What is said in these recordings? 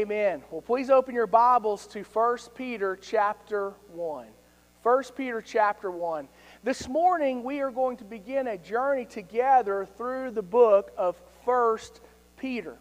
Amen. Well, please open your Bibles to 1 Peter chapter 1. 1 Peter chapter 1. This morning we are going to begin a journey together through the book of 1 Peter.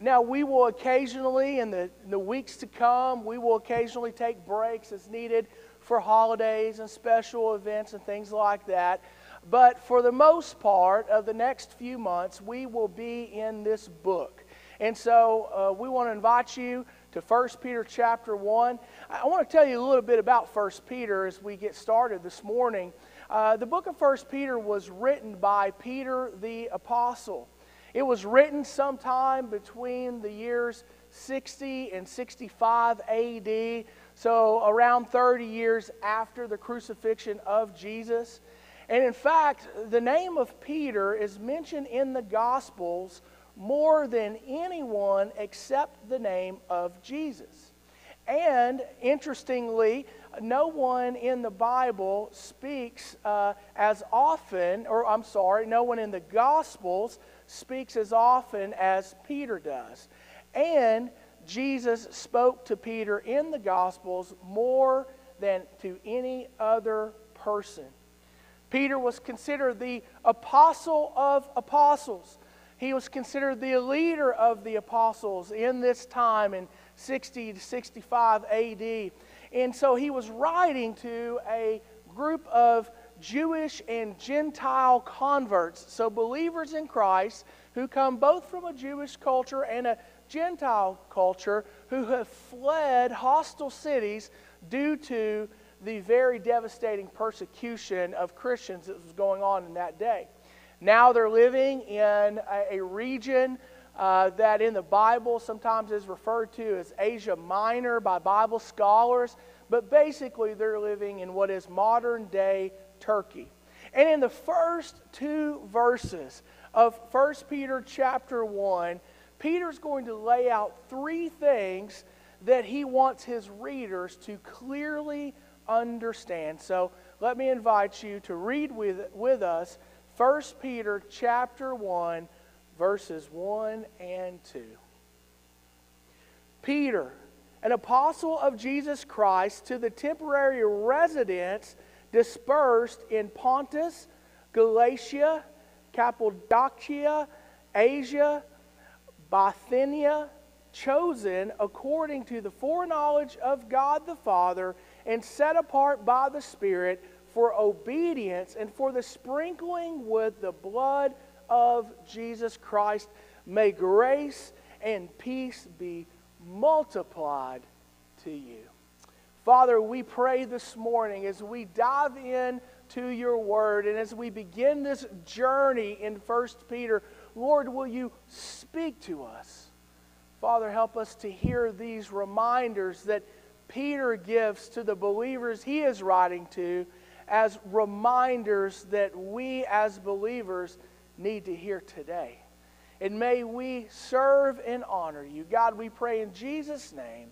Now we will occasionally, in the weeks to come, we will occasionally take breaks as needed for holidays and special events and things like that. But for the most part of the next few months, we will be in this book. And so we want to invite you to 1 Peter chapter 1. I want to tell you a little bit about 1 Peter as we get started this morning. The book of 1 Peter was written by Peter the Apostle. It was written sometime between the years 60 and 65 A.D., so around 30 years after the crucifixion of Jesus. And in fact, the name of Peter is mentioned in the Gospels more than anyone except the name of Jesus. And interestingly, no one in the Bible speaks as often, or I'm sorry, no one in the Gospels speaks as often as Peter does. And Jesus spoke to Peter in the Gospels more than to any other person. Peter was considered the apostle of apostles. He was considered the leader of the apostles in this time in 60 to 65 A.D. And so he was writing to a group of Jewish and Gentile converts, so believers in Christ who come both from a Jewish culture and a Gentile culture who have fled hostile cities due to the very devastating persecution of Christians that was going on in that day. Now they're living in a region that in the Bible sometimes is referred to as Asia Minor by Bible scholars, but basically they're living in what is modern-day Turkey. And in the first two verses of 1 Peter chapter 1, Peter's going to lay out three things that he wants his readers to clearly understand. So let me invite you to read with us 1 Peter chapter 1, verses 1 and 2. Peter, an apostle of Jesus Christ, to the temporary residents dispersed in Pontus, Galatia, Cappadocia, Asia, Bithynia, chosen according to the foreknowledge of God the Father and set apart by the Spirit, for obedience and for the sprinkling with the blood of Jesus Christ. May grace and peace be multiplied to you. Father, we pray this morning as we dive in to your word and as we begin this journey in 1 Peter, Lord, will you speak to us? Father, help us to hear these reminders that Peter gives to the believers he is writing to, as reminders that we as believers need to hear today. And may we serve and honor you. God, we pray in Jesus' name.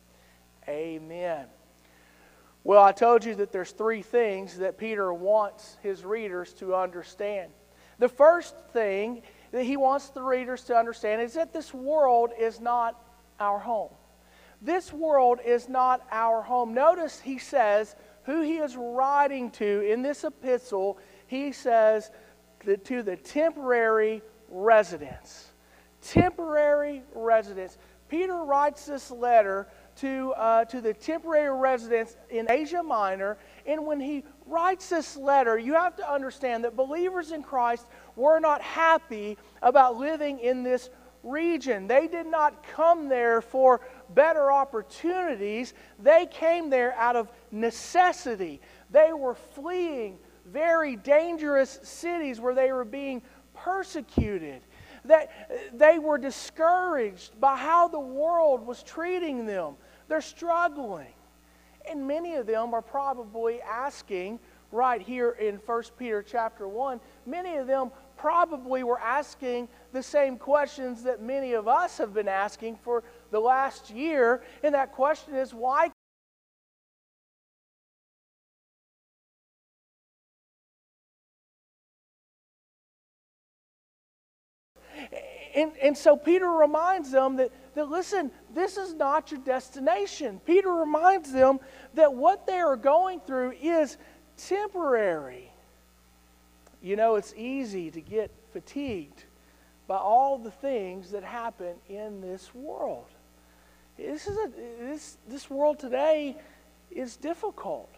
Amen. Well, I told you that there's three things that Peter wants his readers to understand. The first thing that he wants the readers to understand is that this world is not our home. This world is not our home. Notice he says, who he is writing to in this epistle, he says to the temporary residents. Temporary residents. Peter writes this letter to the temporary residents in Asia Minor. And when he writes this letter, you have to understand that believers in Christ were not happy about living in this region. They did not come there for better opportunities. They came there out of necessity. They were fleeing very dangerous cities where they were being persecuted. They were discouraged by how the world was treating them. They're struggling. And many of them are probably asking, right here in 1 Peter chapter 1, many of them probably were asking the same questions that many of us have been asking for the last year. And that question is, why And so Peter reminds them that listen, this is not your destination. Peter reminds them that what they are going through is temporary. You know, it's easy to get fatigued by all the things that happen in this world. This world today is difficult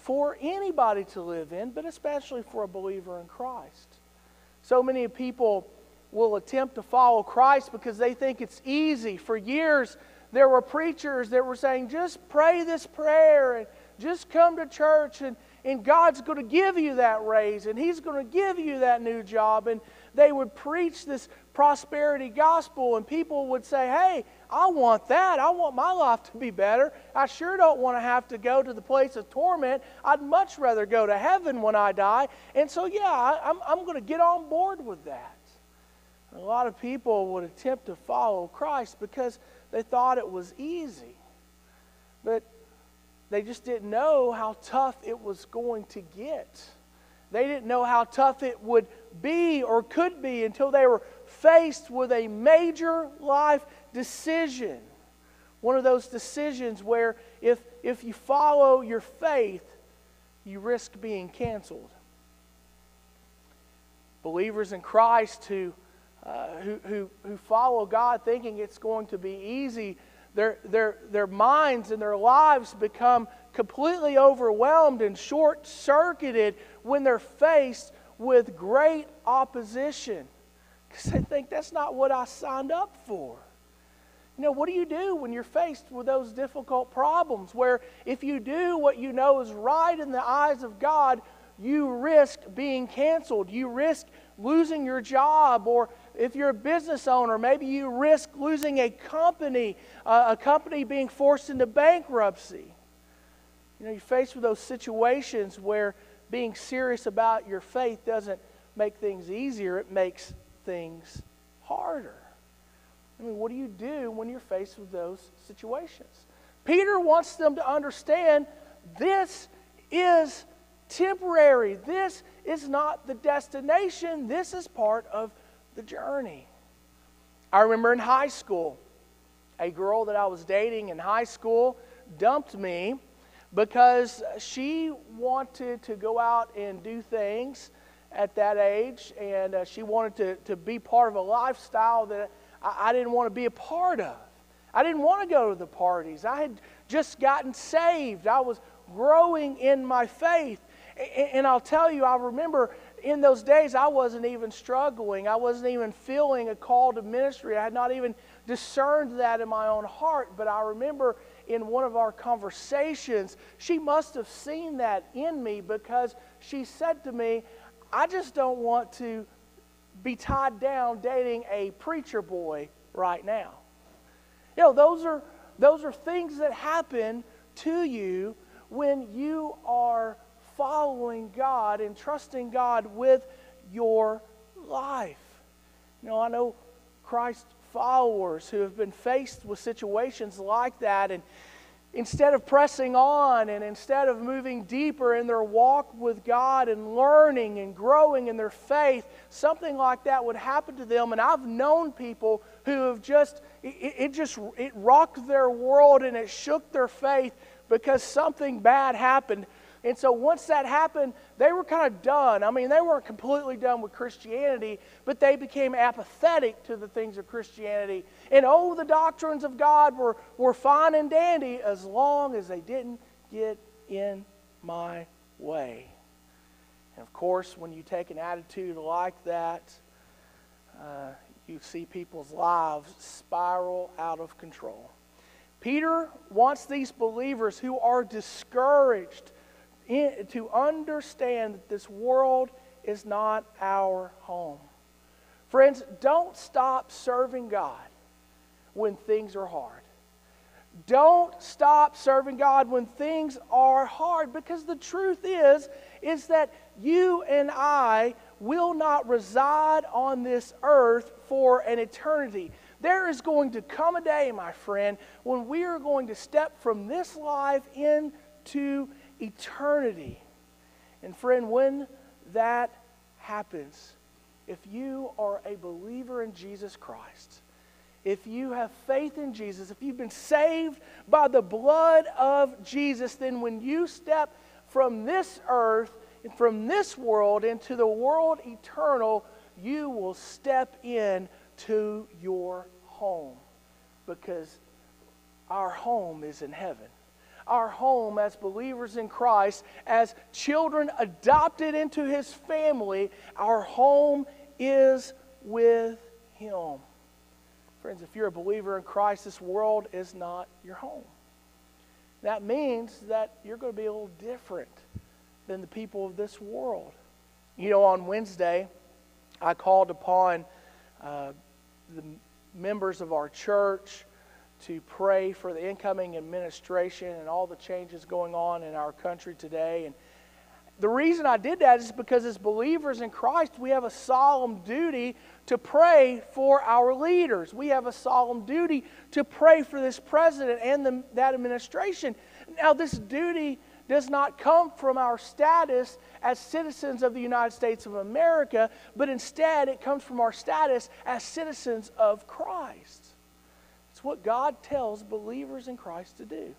for anybody to live in, but especially for a believer in Christ. So many people will attempt to follow Christ because they think it's easy. For years, there were preachers that were saying, just pray this prayer and just come to church and God's going to give you that raise and He's going to give you that new job. And they would preach this prosperity gospel and people would say, hey, I want that. I want my life to be better. I sure don't want to have to go to the place of torment. I'd much rather go to heaven when I die. And so, yeah, I'm going to get on board with that. And a lot of people would attempt to follow Christ because they thought it was easy. But they just didn't know how tough it was going to get. They didn't know how tough it would be or could be until they were faced with a major life decision. One of those decisions where if you follow your faith, you risk being canceled. Believers in Christ who follow God thinking it's going to be easy, their minds and their lives become completely overwhelmed and short-circuited when they're faced with great opposition. Because they think, that's not what I signed up for. You know, what do you do when you're faced with those difficult problems where if you do what you know is right in the eyes of God, you risk being canceled, you risk losing your job, or if you're a business owner, maybe you risk losing a company being forced into bankruptcy. You know, you're faced with those situations where being serious about your faith doesn't make things easier, it makes things harder. I mean, what do you do when you're faced with those situations? Peter wants them to understand this is temporary. This is not the destination. This is part of the journey. I remember in high school, a girl that I was dating in high school dumped me because she wanted to go out and do things at that age, and she wanted to be part of a lifestyle that I didn't want to be a part of. I didn't want to go to the parties. I had just gotten saved. I was growing in my faith. And I'll tell you, I remember in those days I wasn't even struggling. I wasn't even feeling a call to ministry. I had not even discerned that in my own heart. But I remember in one of our conversations, she must have seen that in me because she said to me, I just don't want to be tied down dating a preacher boy right now. You know, those are things that happen to you when you are following God and trusting God with your life. You know, I know Christ followers who have been faced with situations like that, and instead of pressing on and instead of moving deeper in their walk with God and learning and growing in their faith, something like that would happen to them. And I've known people who have it rocked their world and it shook their faith because something bad happened. And so once that happened, they were kind of done. I mean, they weren't completely done with Christianity, but they became apathetic to the things of Christianity. And oh, the doctrines of God were fine and dandy as long as they didn't get in my way. And of course, when you take an attitude like that, you see people's lives spiral out of control. Peter wants these believers who are discouraged to understand that this world is not our home. Friends, don't stop serving God when things are hard. Don't stop serving God when things are hard, because the truth is that you and I will not reside on this earth for an eternity. There is going to come a day, my friend, when we are going to step from this life into eternity. And friend, when that happens, if you are a believer in Jesus Christ, if you have faith in Jesus, if you've been saved by the blood of Jesus, then when you step from this earth and from this world into the world eternal, you will step in to your home, because our home is in heaven. Our home as believers in Christ, as children adopted into His family, our home is with Him. Friends, if you're a believer in Christ, this world is not your home. That means that you're going to be a little different than the people of this world. You know, on Wednesday, I called upon the members of our church to pray for the incoming administration and all the changes going on in our country today. And the reason I did that is because as believers in Christ, we have a solemn duty to pray for our leaders. We have a solemn duty to pray for this president and that administration. Now, this duty does not come from our status as citizens of the United States of America, but instead it comes from our status as citizens of Christ. What God tells believers in Christ to do.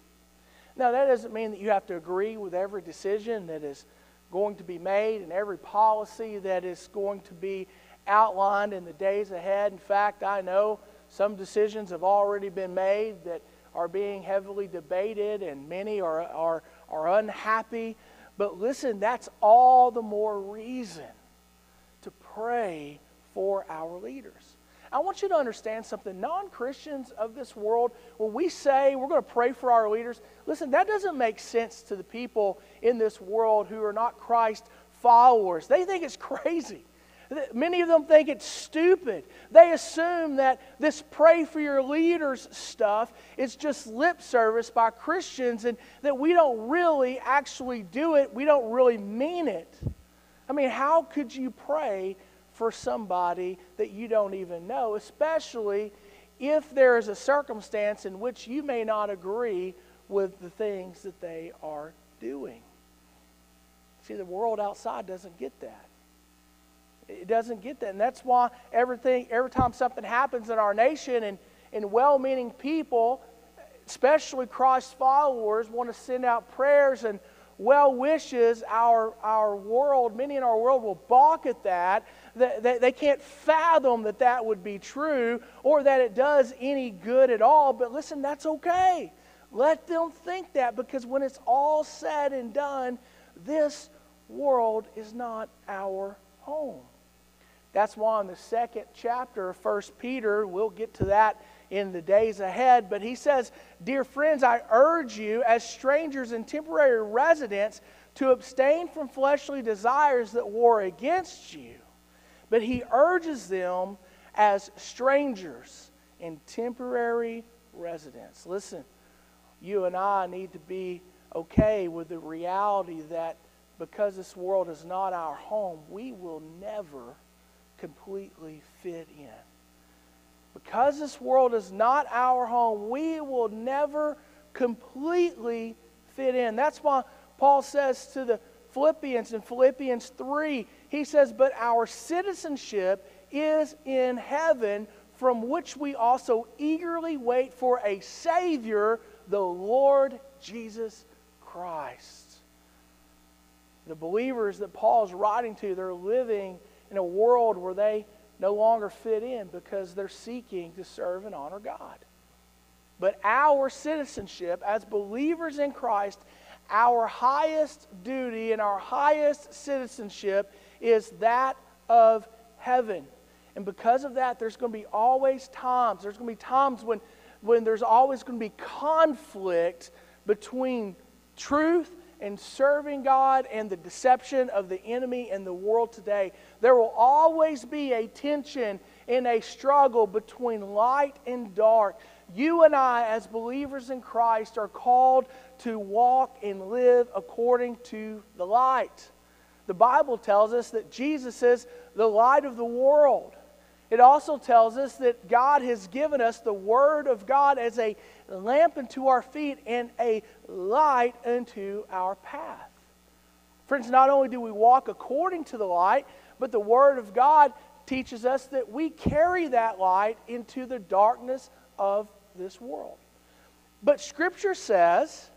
Now, that doesn't mean that you have to agree with every decision that is going to be made and every policy that is going to be outlined in the days ahead. In fact, I know some decisions have already been made that are being heavily debated, and many are unhappy. But listen, that's all the more reason to pray for our leaders. I want you to understand something. Non-Christians of this world, when we say we're going to pray for our leaders, listen, that doesn't make sense to the people in this world who are not Christ followers. They think it's crazy. Many of them think it's stupid. They assume that this pray for your leaders stuff is just lip service by Christians and that we don't really actually do it. We don't really mean it. I mean, how could you pray for somebody that you don't even know, especially if there is a circumstance in which you may not agree with the things that they are doing? See, the world outside doesn't get that. It doesn't get that. And that's why every time something happens in our nation and well-meaning people, especially Christ followers, want to send out prayers and well wishes. Our world, many in our world will balk at that. They can't fathom that that would be true or that it does any good at all. But listen, that's okay. Let them think that, because when it's all said and done, this world is not our home. That's why in the second chapter of 1 Peter, we'll get to that in the days ahead, but he says, "Dear friends, I urge you as strangers and temporary residents to abstain from fleshly desires that war against you." But he urges them as strangers and temporary residents. Listen, you and I need to be okay with the reality that because this world is not our home, we will never completely fit in. Because this world is not our home, we will never completely fit in. That's why Paul says to the Philippians in Philippians 3, he says, "But our citizenship is in heaven, from which we also eagerly wait for a Savior, the Lord Jesus Christ." The believers that Paul's writing to, they're living in a world where they no longer fit in because they're seeking to serve and honor God. But our citizenship as believers in Christ, our highest duty and our highest citizenship is that of heaven. And because of that, there's going to be always times. There's going to be times when there's always going to be conflict between truth and serving God and the deception of the enemy and the world today. There will always be a tension and a struggle between light and dark. You and I, as believers in Christ, are called to walk and live according to the light. The Bible tells us that Jesus is the light of the world. It also tells us that God has given us the Word of God as a lamp unto our feet and a light unto our path. Friends, not only do we walk according to the light, but the Word of God teaches us that we carry that light into the darkness of this world. But Scripture says,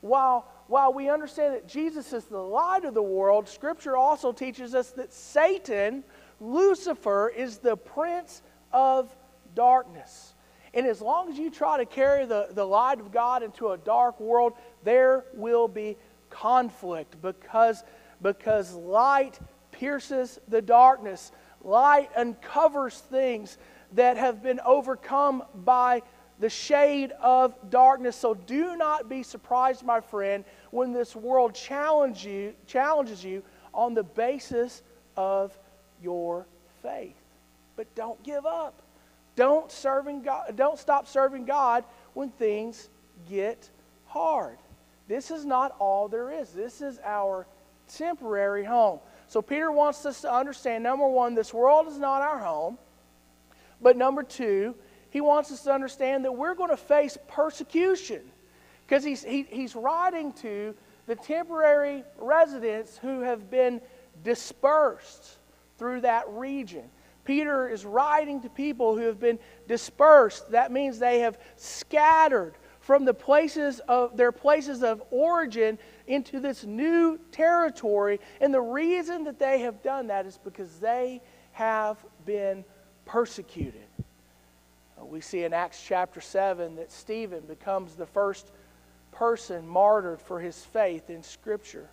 while we understand that Jesus is the light of the world, Scripture also teaches us that Satan, Lucifer, is the prince of darkness. And as long as you try to carry the light of God into a dark world, there will be conflict because light pierces the darkness. Light uncovers things that have been overcome by the shade of darkness. So do not be surprised, my friend, when this world challenges you on the basis of your faith. But don't give up. Don't stop serving God when things get hard. This is not all there is. This is our temporary home. So Peter wants us to understand, number one, this world is not our home. But number two, he wants us to understand that we're going to face persecution. Because he's writing to the temporary residents who have been dispersed through that region. Peter is writing to people who have been dispersed. That means they have scattered from their places of origin into this new territory. And the reason that they have done that is because they have been persecuted. We see in Acts chapter 7 that Stephen becomes the first person martyred for his faith in Scripture.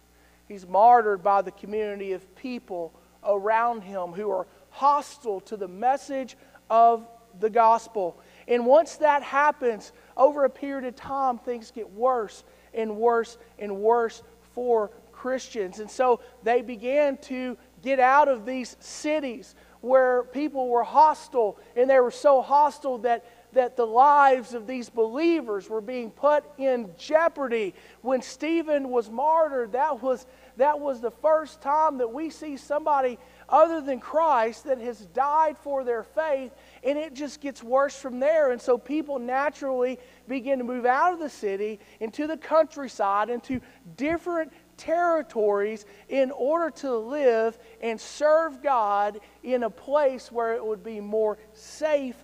He's martyred by the community of people around him who are hostile to the message of the gospel. And once that happens, over a period of time, things get worse and worse and worse for Christians. And so they began to get out of these cities where people were hostile, and they were so hostile that the lives of these believers were being put in jeopardy. When Stephen was martyred, that was the first time that we see somebody other than Christ that has died for their faith, and it just gets worse from there. And so people naturally begin to move out of the city into the countryside, into different territories in order to live and serve God in a place where it would be more safe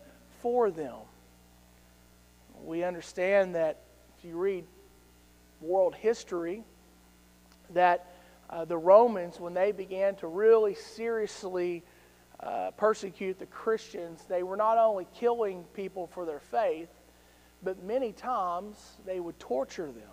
for them. We understand that if you read world history, that the Romans, when they began to really seriously persecute the Christians, they were not only killing people for their faith, but many times they would torture them.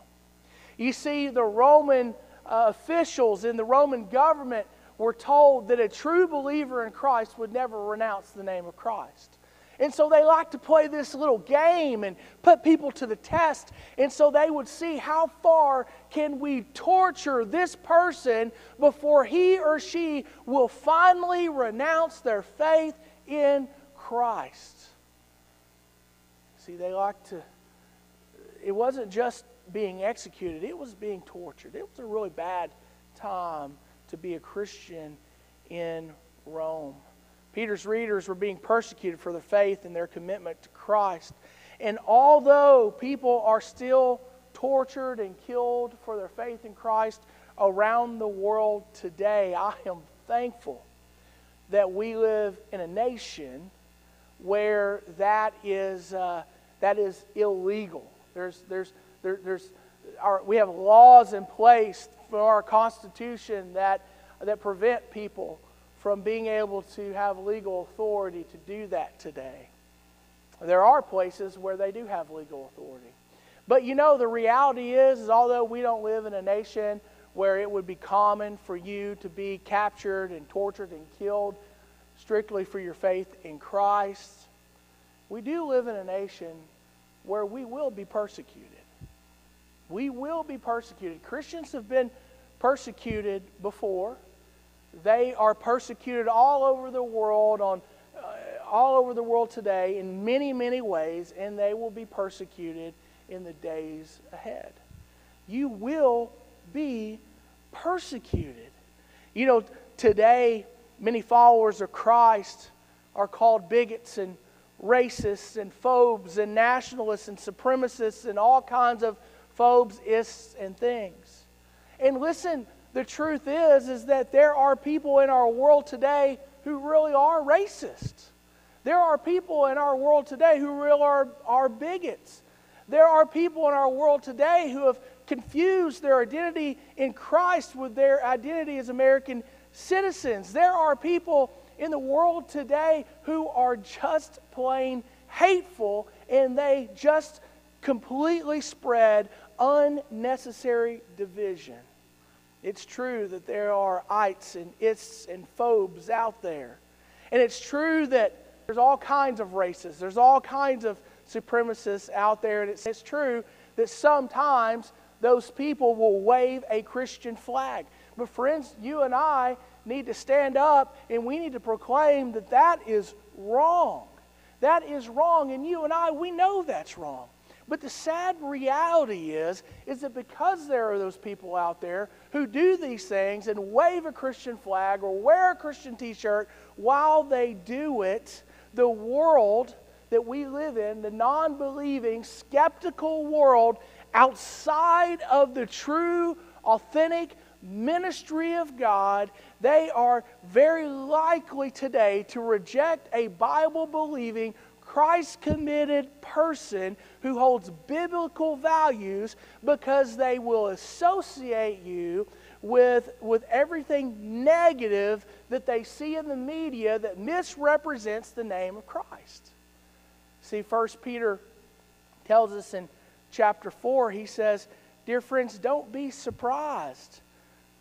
You see, the Roman officials in the Roman government were told that a true believer in Christ would never renounce the name of Christ. And so they like to play this little game and put people to the test. And so they would see how far can we torture this person before he or she will finally renounce their faith in Christ. See, they like to... It wasn't just being executed. It was being tortured. It was a really bad time to be a Christian in Rome. Peter's readers were being persecuted for their faith and their commitment to Christ. And although people are still tortured and killed for their faith in Christ around the world today, I am thankful that we live in a nation where that is illegal. We have laws in place for our Constitution that prevent people from being able to have legal authority to do that today. There are places where they do have legal authority. But you know, the reality is although we don't live in a nation where it would be common for you to be captured and tortured and killed strictly for your faith in Christ, we do live in a nation where we will be persecuted. We will be persecuted. Christians have been persecuted before. They are persecuted all over the world today in many, many ways, and they will be persecuted in the days ahead. You will be persecuted. You know, today many followers of Christ are called bigots and racists and phobes and nationalists and supremacists and all kinds of phobes, ists, and things. And listen, the truth is that there are people in our world today who really are racist. There are people in our world today who really are bigots. There are people in our world today who have confused their identity in Christ with their identity as American citizens. There are people in the world today who are just plain hateful, and they just completely spread unnecessary division. It's true that there are ites and ists and phobes out there. And it's true that there's all kinds of racists. There's all kinds of supremacists out there. And it's true that sometimes those people will wave a Christian flag. But friends, you and I need to stand up and we need to proclaim that that is wrong. That is wrong. And you and I, we know that's wrong. But the sad reality is that because there are those people out there who do these things and wave a Christian flag or wear a Christian t-shirt, while they do it, the world that we live in, the non-believing, skeptical world outside of the true, authentic ministry of God, they are very likely today to reject a Bible-believing, Christ-committed person who holds biblical values because they will associate you with everything negative that they see in the media that misrepresents the name of Christ. See, 1 Peter tells us in chapter 4, he says, "Dear friends, don't be surprised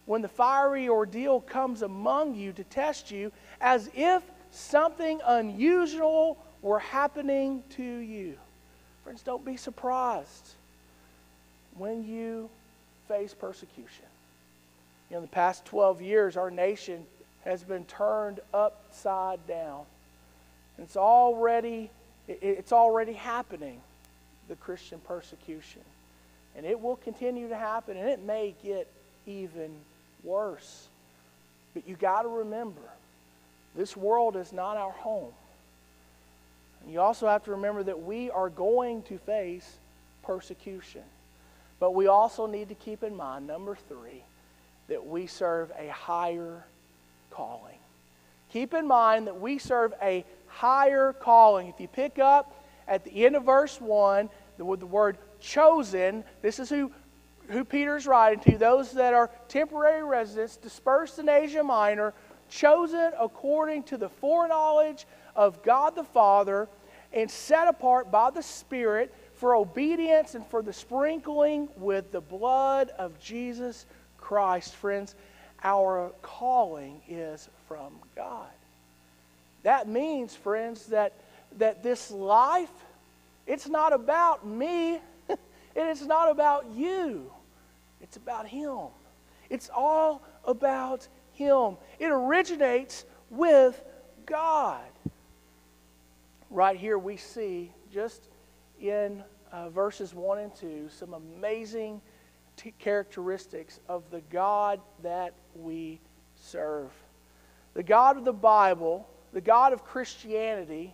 when the fiery ordeal comes among you to test you as if something unusual were happening to you." Friends, don't be surprised when you face persecution. You know, in the past 12 years, our nation has been turned upside down. And it's already happening, the Christian persecution. And it will continue to happen, and it may get even worse. But you got to remember, this world is not our home. And you also have to remember that we are going to face persecution. But we also need to keep in mind, number 3, that we serve a higher calling. Keep in mind that we serve a higher calling. If you pick up at the end of verse 1 with the word chosen, this is who Peter's writing to, those that are temporary residents dispersed in Asia Minor, chosen according to the foreknowledge of God the Father, and set apart by the Spirit for obedience and for the sprinkling with the blood of Jesus Christ. Friends, our calling is from God. That means, friends, that this life, it's not about me, and it's not about you. It's about Him. It's all about Him. It originates with God. Right here we see, just in verses 1 and 2, some amazing characteristics of the God that we serve. The God of the Bible, the God of Christianity,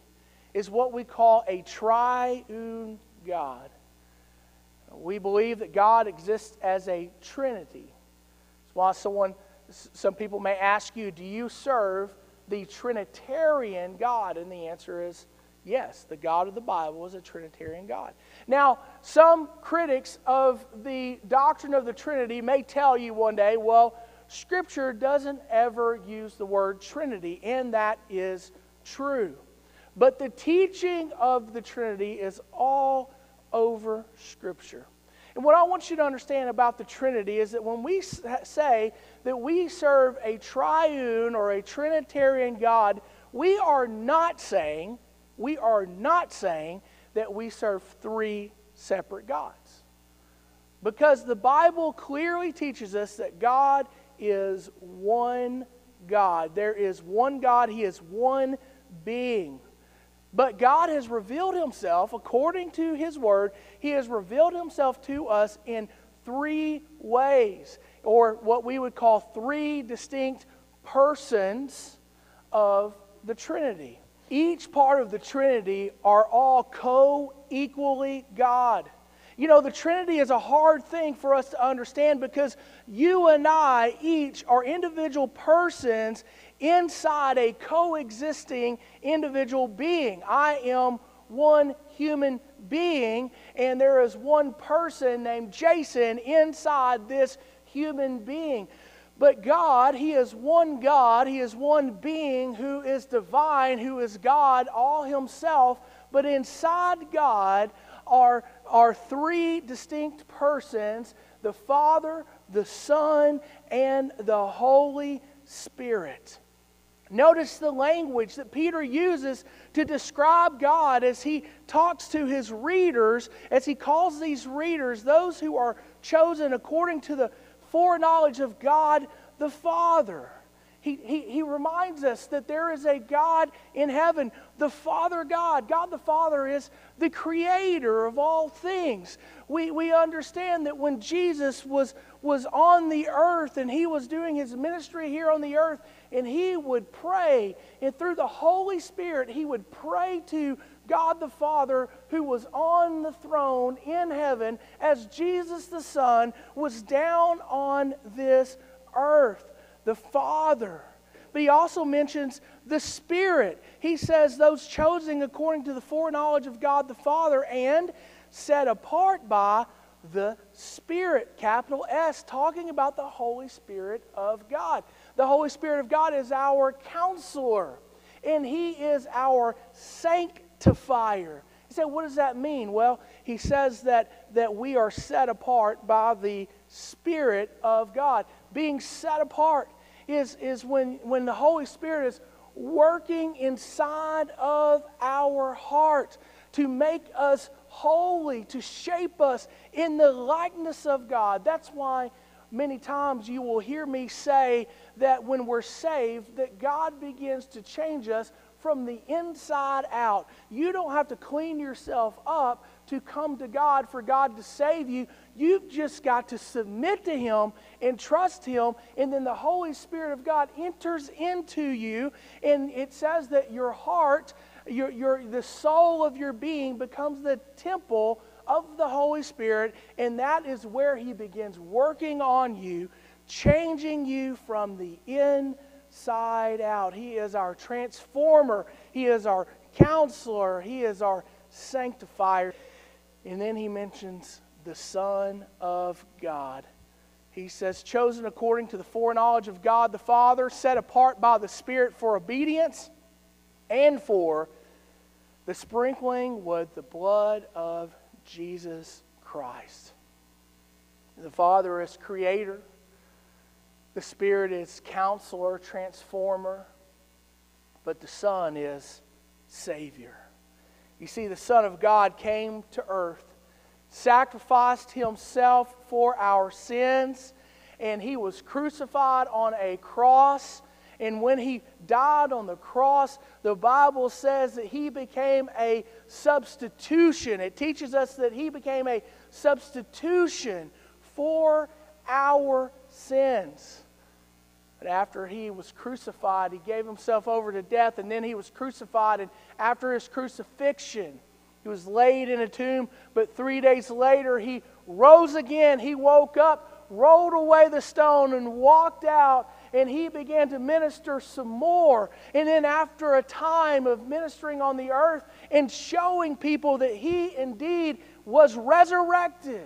is what we call a triune God. We believe that God exists as a Trinity. That's why some people may ask you, do you serve the Trinitarian God? And the answer is yes, the God of the Bible is a Trinitarian God. Now, some critics of the doctrine of the Trinity may tell you one day, well, Scripture doesn't ever use the word Trinity, and that is true. But the teaching of the Trinity is all over Scripture. And what I want you to understand about the Trinity is that when we say that we serve a triune or a Trinitarian God, we are not saying that we serve 3 separate gods. Because the Bible clearly teaches us that God is one God. There is one God. He is one being. But God has revealed Himself, according to His Word, He has revealed Himself to us in 3 ways, or what we would call 3 distinct persons of the Trinity. Each part of the Trinity are all co-equally God. You know, the Trinity is a hard thing for us to understand because you and I each are individual persons inside a coexisting individual being. I am one human being, and there is one person named Jason inside this human being. But God, He is one God, He is one being who is divine, who is God all Himself. But inside God are three distinct persons, the Father, the Son, and the Holy Spirit. Notice the language that Peter uses to describe God as he talks to his readers, as he calls these readers those who are chosen according to the foreknowledge of God the Father. He reminds us that there is a God in heaven, the Father God. God the Father is the creator of all things. We understand that when Jesus was on the earth and he was doing his ministry here on the earth, and he would pray, and through the Holy Spirit, he would pray to God the Father, who was on the throne in heaven, as Jesus the Son was down on this earth. The Father. But he also mentions the Spirit. He says those chosen according to the foreknowledge of God the Father and set apart by the Spirit, capital S, talking about the Holy Spirit of God. The Holy Spirit of God is our counselor, and He is our sanctifier. He said, what does that mean? Well, he says that we are set apart by the Spirit of God. Being set apart is when the Holy Spirit is working inside of our heart to make us holy, to shape us in the likeness of God. That's why many times you will hear me say that when we're saved, that God begins to change us from the inside out. You don't have to clean yourself up to come to God, for God to save you. You've just got to submit to Him and trust Him, and then the Holy Spirit of God enters into you, and it says that your heart, the soul of your being becomes the temple of the Holy Spirit, and that is where He begins working on you, changing you from the inside out. He is our transformer. He is our counselor. He is our sanctifier. And then he mentions the Son of God. He says, chosen according to the foreknowledge of God the Father, set apart by the Spirit for obedience and for the sprinkling with the blood of Jesus Christ. The Father is creator. The Spirit is counselor, transformer. But the Son is Savior. You see, the Son of God came to earth, sacrificed Himself for our sins, and He was crucified on a cross. And when He died on the cross, the Bible says that He became a substitution. It teaches us that He became a substitution for our sins. But after He was crucified, He gave Himself over to death, and then He was crucified. And after His crucifixion, He was laid in a tomb, but 3 days later He rose again. He woke up, rolled away the stone, and walked out, and He began to minister some more. And then after a time of ministering on the earth and showing people that He indeed was resurrected,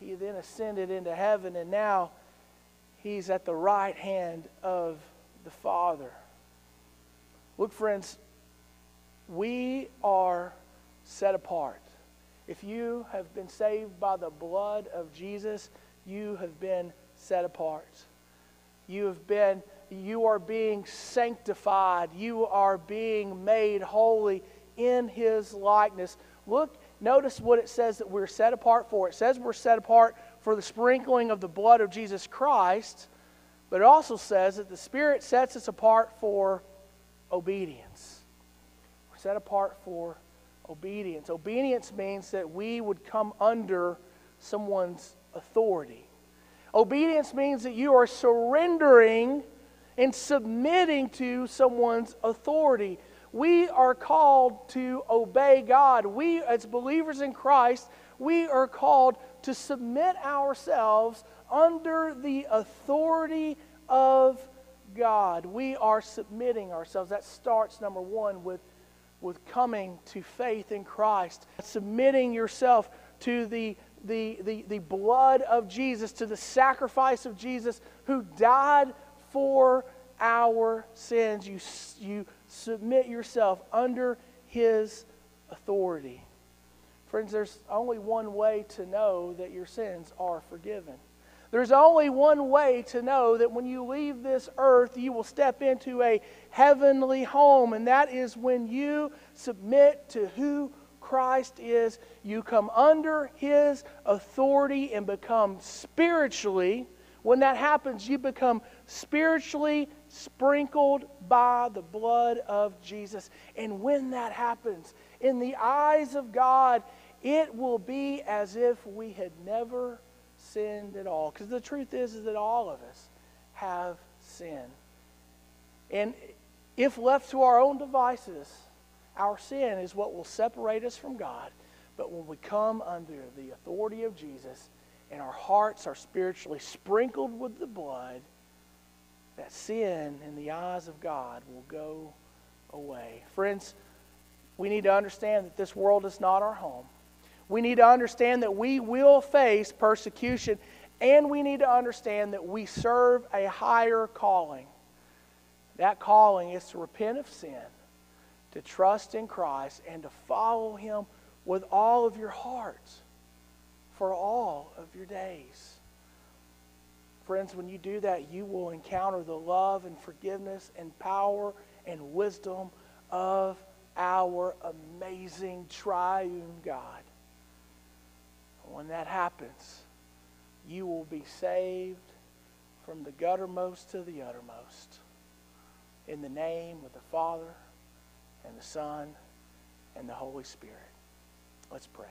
He then ascended into heaven, and now He's at the right hand of the Father. Look, friends, we are set apart. If you have been saved by the blood of Jesus, you have been set apart. You are being sanctified. You are being made holy in His likeness. Look, notice what it says that we're set apart for. It says we're set apart for the sprinkling of the blood of Jesus Christ, but it also says that the Spirit sets us apart for obedience. We're set apart for obedience. Obedience means that we would come under someone's authority. Obedience means that you are surrendering and submitting to someone's authority. We are called to obey God. We, as believers in Christ, we are called to submit ourselves under the authority of God. We are submitting ourselves. That starts, number one, with coming to faith in Christ. Submitting yourself to the blood of Jesus, to the sacrifice of Jesus who died for our sins. You submit yourself under His authority. Friends, there's only one way to know that your sins are forgiven. There's only one way to know that when you leave this earth, you will step into a heavenly home, and that is when you submit to who Christ is. You come under His authority and become spiritually, when that happens, you become spiritually sprinkled by the blood of Jesus. And when that happens, in the eyes of God, it will be as if we had never sinned at all. Because the truth is that all of us have sinned. And if left to our own devices, our sin is what will separate us from God. But when we come under the authority of Jesus and our hearts are spiritually sprinkled with the blood, that sin in the eyes of God will go away. Friends, we need to understand that this world is not our home. We need to understand that we will face persecution, and we need to understand that we serve a higher calling. That calling is to repent of sin, to trust in Christ, and to follow Him with all of your heart for all of your days. Friends, when you do that, you will encounter the love and forgiveness and power and wisdom of our amazing triune God. When that happens, you will be saved from the guttermost to the uttermost. In the name of the Father, and the Son, and the Holy Spirit. Let's pray.